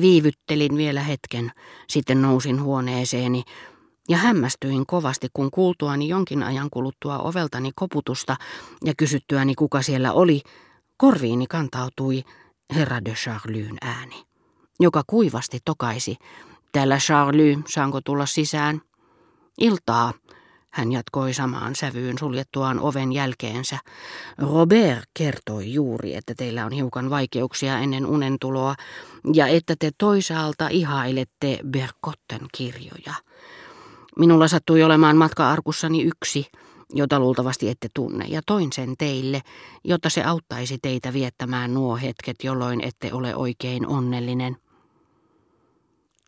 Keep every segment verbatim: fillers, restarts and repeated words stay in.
Viivyttelin vielä hetken, sitten nousin huoneeseeni ja hämmästyin kovasti, kun kuultuani jonkin ajan kuluttua oveltani koputusta ja kysyttyäni, kuka siellä oli, korviini kantautui herra de Charlyn ääni, joka kuivasti tokaisi, täällä Charly, saanko tulla sisään? Iltaa, hän jatkoi samaan sävyyn suljettuaan oven jälkeensä. Robert kertoi juuri, että teillä on hiukan vaikeuksia ennen unentuloa ja että te toisaalta ihailette Bergkotten kirjoja. Minulla sattui olemaan matka-arkussani yksi, jota luultavasti ette tunne, ja toin sen teille, jotta se auttaisi teitä viettämään nuo hetket, jolloin ette ole oikein onnellinen.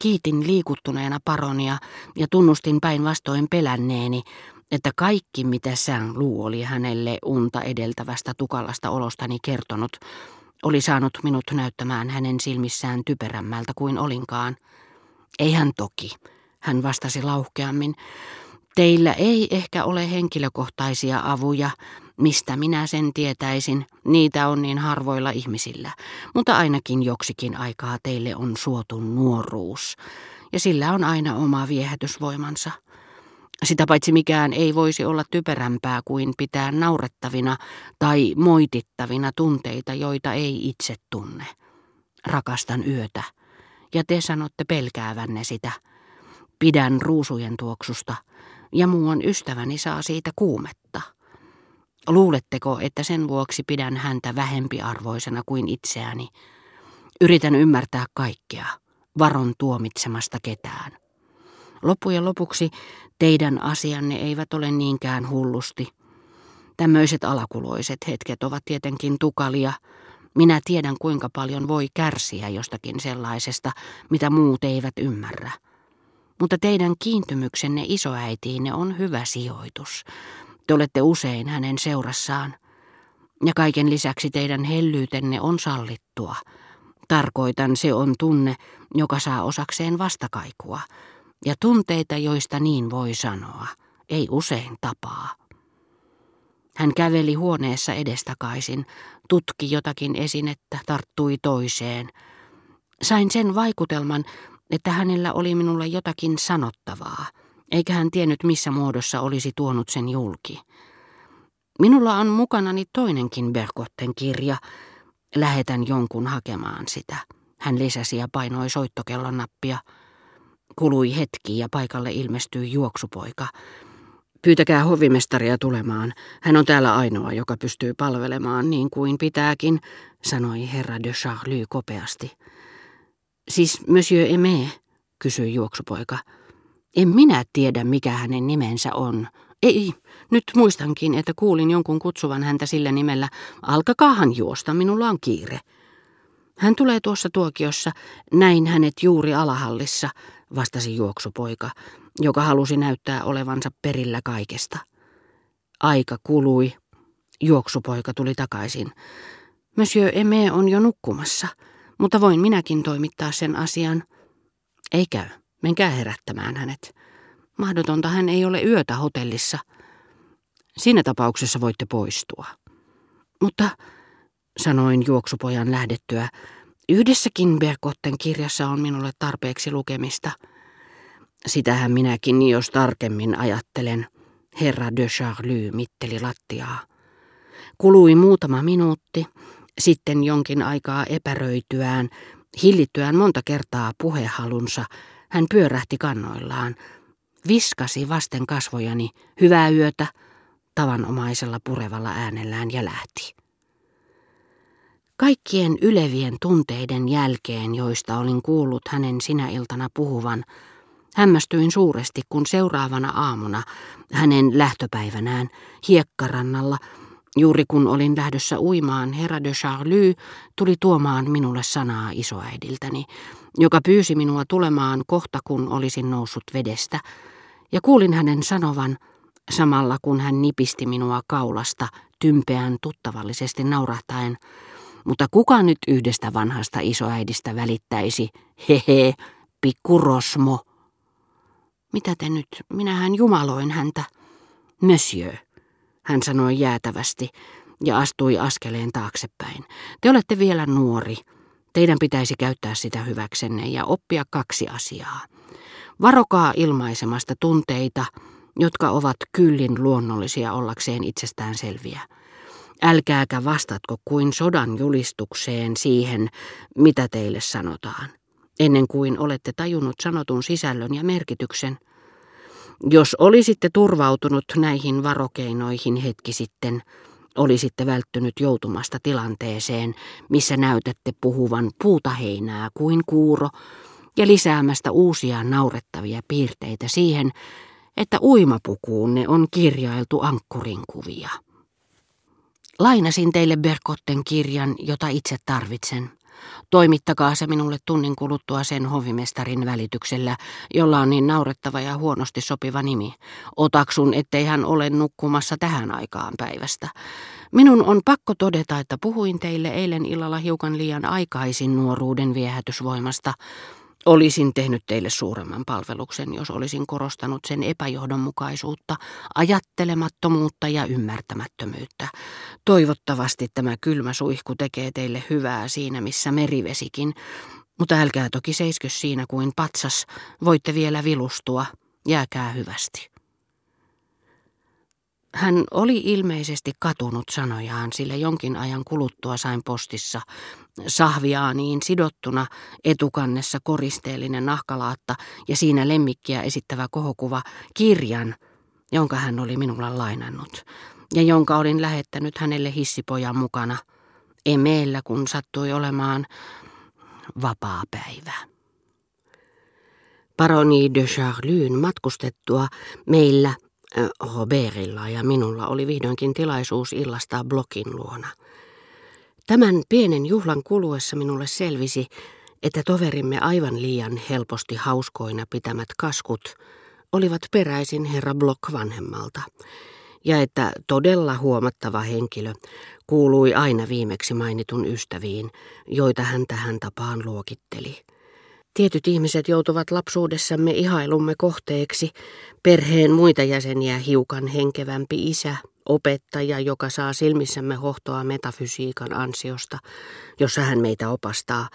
Kiitin liikuttuneena baronia ja tunnustin päinvastoin pelänneeni, että kaikki mitä Saint-Blaisis oli hänelle unta edeltävästä tukalasta olostani kertonut, oli saanut minut näyttämään hänen silmissään typerämmältä kuin olinkaan. Eihän toki, hän vastasi lauhkeammin. Teillä ei ehkä ole henkilökohtaisia avuja, mistä minä sen tietäisin, niitä on niin harvoilla ihmisillä, mutta ainakin joksikin aikaa teille on suotu nuoruus, ja sillä on aina oma viehätysvoimansa. Sitä paitsi mikään ei voisi olla typerämpää kuin pitää naurettavina tai moitittavina tunteita, joita ei itse tunne. Rakastan yötä, ja te sanotte pelkäävänne sitä. Pidän ruusujen tuoksusta, ja muuan ystäväni saa siitä kuumetta. Luuletteko, että sen vuoksi pidän häntä vähempiarvoisena kuin itseäni? Yritän ymmärtää kaikkea, varon tuomitsemasta ketään. Loppujen lopuksi teidän asianne eivät ole niinkään hullusti. Tämmöiset alakuloiset hetket ovat tietenkin tukalia. Minä tiedän, kuinka paljon voi kärsiä jostakin sellaisesta, mitä muut eivät ymmärrä. Mutta teidän kiintymyksenne isoäitiinne on hyvä sijoitus. Te olette usein hänen seurassaan. Ja kaiken lisäksi teidän hellyytenne on sallittua. Tarkoitan, se on tunne, joka saa osakseen vastakaikua. Ja tunteita, joista niin voi sanoa, ei usein tapaa. Hän käveli huoneessa edestakaisin, tutki jotakin esinettä, tarttui toiseen. Sain sen vaikutelman, että hänellä oli minulle jotakin sanottavaa, eikä hän tiennyt missä muodossa olisi tuonut sen julki. Minulla on mukanani toinenkin Bergkotten kirja. Lähetän jonkun hakemaan sitä. Hän lisäsi ja painoi soittokellon nappia. Kului hetki ja paikalle ilmestyi juoksupoika. Pyytäkää hovimestaria tulemaan. Hän on täällä ainoa, joka pystyy palvelemaan niin kuin pitääkin, sanoi herra de Charlys kopeasti. Siis monsieur Aimé, kysyi juoksupoika. En minä tiedä, mikä hänen nimensä on. Ei, nyt muistankin, että kuulin jonkun kutsuvan häntä sillä nimellä. Alkakaahan juosta, minulla on kiire. Hän tulee tuossa tuokiossa, näin hänet juuri alahallissa, vastasi juoksupoika, joka halusi näyttää olevansa perillä kaikesta. Aika kului. Juoksupoika tuli takaisin. Monsieur Aimé on jo nukkumassa, mutta voin minäkin toimittaa sen asian. Ei käy. Menkää herättämään hänet. Mahdotonta hän ei ole yötä hotellissa. Siinä tapauksessa voitte poistua. Mutta, sanoin juoksupojan lähdettyä, yhdessäkin Bergkotten kirjassa on minulle tarpeeksi lukemista. Sitähän minäkin, jos tarkemmin ajattelen, herra de Charlys mitteli lattiaa. Kului muutama minuutti, sitten jonkin aikaa epäröityään, hillittyään monta kertaa puhehalunsa, hän pyörähti kannoillaan, viskasi vasten kasvojani hyvää yötä tavanomaisella purevalla äänellään ja lähti. Kaikkien ylevien tunteiden jälkeen, joista olin kuullut hänen sinä iltana puhuvan, hämmästyin suuresti, kun seuraavana aamuna hänen lähtöpäivänään hiekkarannalla, juuri kun olin lähdössä uimaan, herra de Charlys tuli tuomaan minulle sanaa isoäidiltäni, joka pyysi minua tulemaan kohta, kun olisin noussut vedestä, ja kuulin hänen sanovan, samalla kun hän nipisti minua kaulasta tympeän tuttavallisesti naurahtaen, mutta kuka nyt yhdestä vanhasta isoäidistä välittäisi, hehe, pikkurosmo. Mitä te nyt, minähän jumaloin häntä, monsieur. Hän sanoi jäätävästi ja astui askeleen taaksepäin. Te olette vielä nuori. Teidän pitäisi käyttää sitä hyväksenne ja oppia kaksi asiaa. Varokaa ilmaisemasta tunteita, jotka ovat kyllin luonnollisia ollakseen itsestään selviä. Älkääkä vastatko kuin sodan julistukseen siihen, mitä teille sanotaan, ennen kuin olette tajunnut sanotun sisällön ja merkityksen. Jos olisitte turvautunut näihin varokeinoihin hetki sitten, olisitte välttynyt joutumasta tilanteeseen, missä näytätte puhuvan puuta heinää kuin kuuro ja lisäämästä uusia naurettavia piirteitä siihen, että uimapukuunne on kirjailtu ankkurin kuvia. Lainasin teille Bergkotten kirjan, jota itse tarvitsen. Toimittakaa se minulle tunnin kuluttua sen hovimestarin välityksellä, jolla on niin naurettava ja huonosti sopiva nimi. Otaksun, ettei hän ole nukkumassa tähän aikaan päivästä. Minun on pakko todeta, että puhuin teille eilen illalla hiukan liian aikaisin nuoruuden viehätysvoimasta. Olisin tehnyt teille suuremman palveluksen, jos olisin korostanut sen epäjohdonmukaisuutta, ajattelemattomuutta ja ymmärtämättömyyttä. Toivottavasti tämä kylmä suihku tekee teille hyvää siinä, missä merivesikin, mutta älkää toki seiskö siinä kuin patsas. Voitte vielä vilustua. Jääkää hyvästi. Hän oli ilmeisesti katunut sanojaan, sillä jonkin ajan kuluttua sain postissa sahviaaniin sidottuna etukannessa koristeellinen nahkalaatta ja siinä lemmikkiä esittävä kohokuva kirjan, jonka hän oli minulla lainannut ja jonka olin lähettänyt hänelle hissipojan mukana. Emeellä, kun sattui olemaan vapaa päivä. Paroni de Charlyn matkustettua meillä Robertilla ja minulla oli vihdoinkin tilaisuus illastaa Blochin luona. Tämän pienen juhlan kuluessa minulle selvisi, että toverimme aivan liian helposti hauskoina pitämät kaskut olivat peräisin herra Bloch vanhemmalta, ja että todella huomattava henkilö kuului aina viimeksi mainitun ystäviin, joita hän tähän tapaan luokitteli. Tietyt ihmiset joutuvat lapsuudessamme ihailumme kohteeksi, perheen muita jäseniä hiukan henkevämpi isä, opettaja, joka saa silmissämme hohtoa metafysiikan ansiosta, jossa hän meitä opastaa.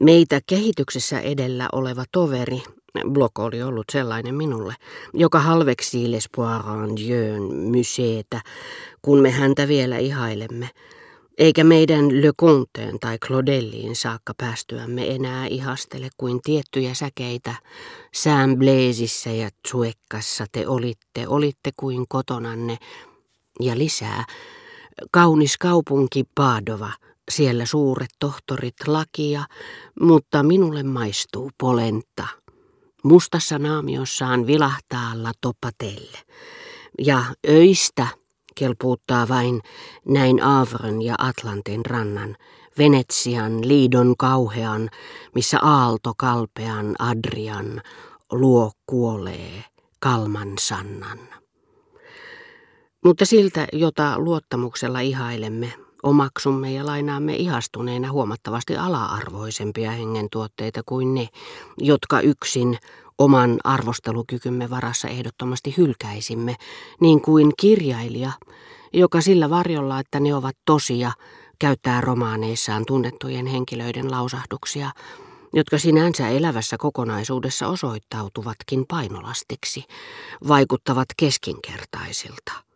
Meitä kehityksessä edellä oleva toveri, Bloch oli ollut sellainen minulle, joka halveksii l'Espoirantjon myseetä, kun me häntä vielä ihailemme. Eikä meidän Leconteen tai Claudeliin saakka päästyämme enää ihastele kuin tiettyjä säkeitä. Saint-Blaisissa ja Suekkassa te olitte, olitte kuin kotonanne. Ja lisää, kaunis kaupunki Padova, siellä suuret tohtorit lakia, mutta minulle maistuu polenta. Mustassa naamiossaan vilahtaa la toppatelle. Ja öistä kelpuuttaa vain näin Aavran ja Atlantin rannan, Venetsian, liidon kauhean, missä aalto kalpean Adrian luo kuolee kalman sannan. Mutta siltä, jota luottamuksella ihailemme, omaksumme ja lainaamme ihastuneena huomattavasti ala-arvoisempia hengentuotteita kuin ne, jotka yksin oman arvostelukykymme varassa ehdottomasti hylkäisimme, niin kuin kirjailija, joka sillä varjolla, että ne ovat tosia, käyttää romaaneissaan tunnettujen henkilöiden lausahduksia, jotka sinänsä elävässä kokonaisuudessa osoittautuvatkin painolastiksi, vaikuttavat keskinkertaisilta.